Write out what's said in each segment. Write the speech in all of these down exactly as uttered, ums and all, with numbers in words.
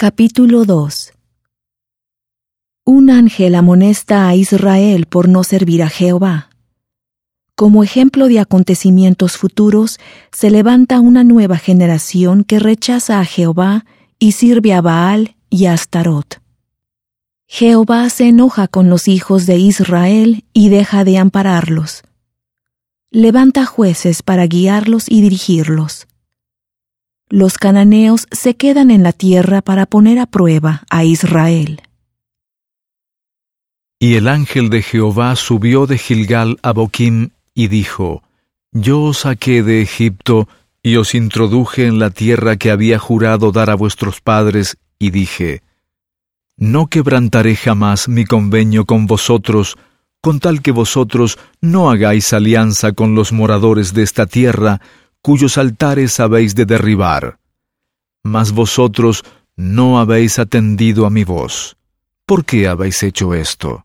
Capítulo dos. Un ángel amonesta a Israel por no servir a Jehová. Como ejemplo de acontecimientos futuros, se levanta una nueva generación que rechaza a Jehová y sirve a Baal y a Astarot. Jehová se enoja con los hijos de Israel y deja de ampararlos. Levanta jueces para guiarlos y dirigirlos. Los cananeos se quedan en la tierra para poner a prueba a Israel. Y el ángel de Jehová subió de Gilgal a Boquim y dijo: Yo os saqué de Egipto y os introduje en la tierra que había jurado dar a vuestros padres, y dije: No quebrantaré jamás mi convenio con vosotros, con tal que vosotros no hagáis alianza con los moradores de esta tierra, cuyos altares habéis de derribar. Mas vosotros no habéis atendido a mi voz. ¿Por qué habéis hecho esto?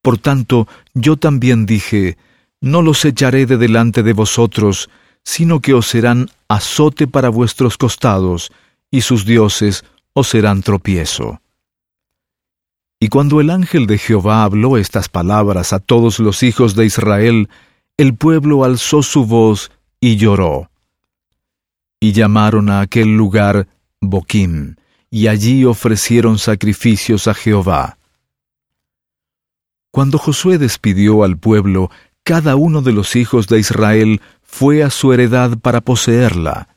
Por tanto, yo también dije: No los echaré de delante de vosotros, sino que os serán azote para vuestros costados, y sus dioses os serán tropiezo. Y cuando el ángel de Jehová habló estas palabras a todos los hijos de Israel, el pueblo alzó su voz y lloró. Y llamaron a aquel lugar Boquim, y allí ofrecieron sacrificios a Jehová. Cuando Josué despidió al pueblo, cada uno de los hijos de Israel fue a su heredad para poseerla.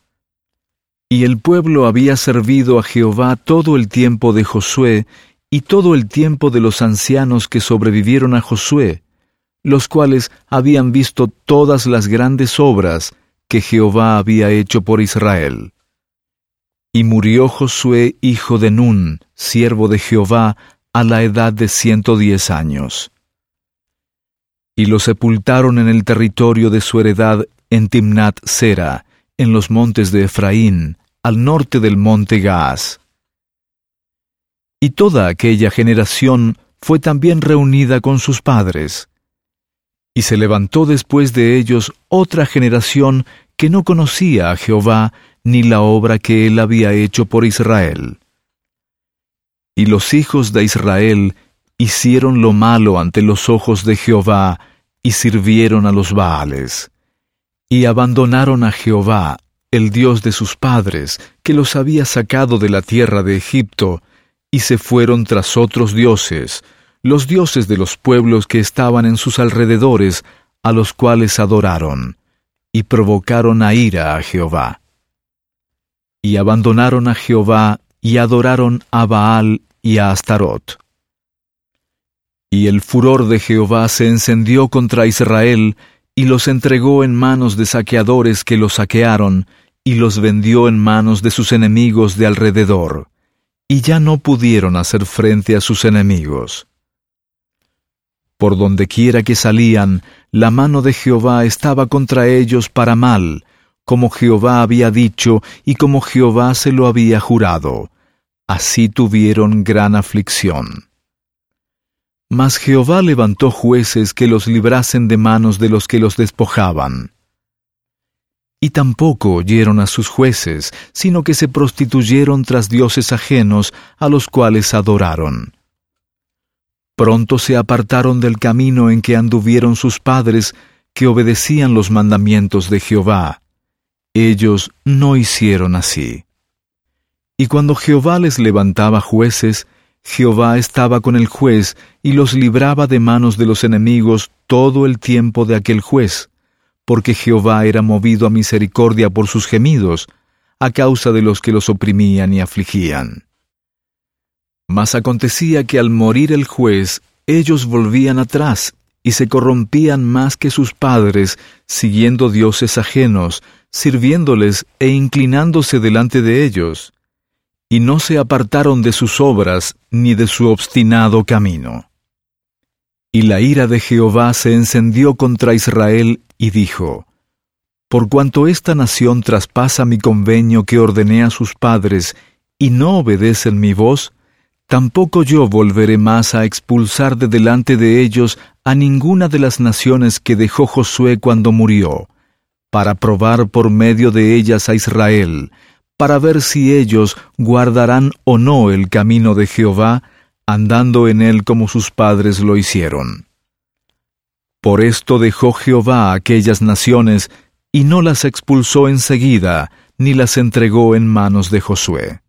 Y el pueblo había servido a Jehová todo el tiempo de Josué y todo el tiempo de los ancianos que sobrevivieron a Josué, los cuales habían visto todas las grandes obras que Jehová había hecho por Israel. Y murió Josué, hijo de Nun, siervo de Jehová, a la edad de ciento diez años. Y lo sepultaron en el territorio de su heredad en Timnat Sera, en los montes de Efraín, al norte del monte Gaas. Y toda aquella generación fue también reunida con sus padres. Y se levantó después de ellos otra generación que no conocía a Jehová ni la obra que él había hecho por Israel. Y los hijos de Israel hicieron lo malo ante los ojos de Jehová y sirvieron a los Baales. Y abandonaron a Jehová, el Dios de sus padres, que los había sacado de la tierra de Egipto, y se fueron tras otros dioses, los dioses de los pueblos que estaban en sus alrededores, a los cuales adoraron, y provocaron a ira a Jehová. Y abandonaron a Jehová, y adoraron a Baal y a Astarot. Y el furor de Jehová se encendió contra Israel, y los entregó en manos de saqueadores que los saquearon, y los vendió en manos de sus enemigos de alrededor, y ya no pudieron hacer frente a sus enemigos. Por dondequiera que salían, la mano de Jehová estaba contra ellos para mal, como Jehová había dicho y como Jehová se lo había jurado. Así tuvieron gran aflicción. Mas Jehová levantó jueces que los librasen de manos de los que los despojaban. Y tampoco oyeron a sus jueces, sino que se prostituyeron tras dioses ajenos a los cuales adoraron. Pronto se apartaron del camino en que anduvieron sus padres, que obedecían los mandamientos de Jehová. Ellos no hicieron así. Y cuando Jehová les levantaba jueces, Jehová estaba con el juez y los libraba de manos de los enemigos todo el tiempo de aquel juez, porque Jehová era movido a misericordia por sus gemidos, a causa de los que los oprimían y afligían. Mas acontecía que al morir el juez, ellos volvían atrás y se corrompían más que sus padres, siguiendo dioses ajenos, sirviéndoles e inclinándose delante de ellos, y no se apartaron de sus obras ni de su obstinado camino. Y la ira de Jehová se encendió contra Israel y dijo: Por cuanto esta nación traspasa mi convenio que ordené a sus padres y no obedecen mi voz, tampoco yo volveré más a expulsar de delante de ellos a ninguna de las naciones que dejó Josué cuando murió, para probar por medio de ellas a Israel, para ver si ellos guardarán o no el camino de Jehová, andando en él como sus padres lo hicieron. Por esto dejó Jehová a aquellas naciones, y no las expulsó enseguida, ni las entregó en manos de Josué.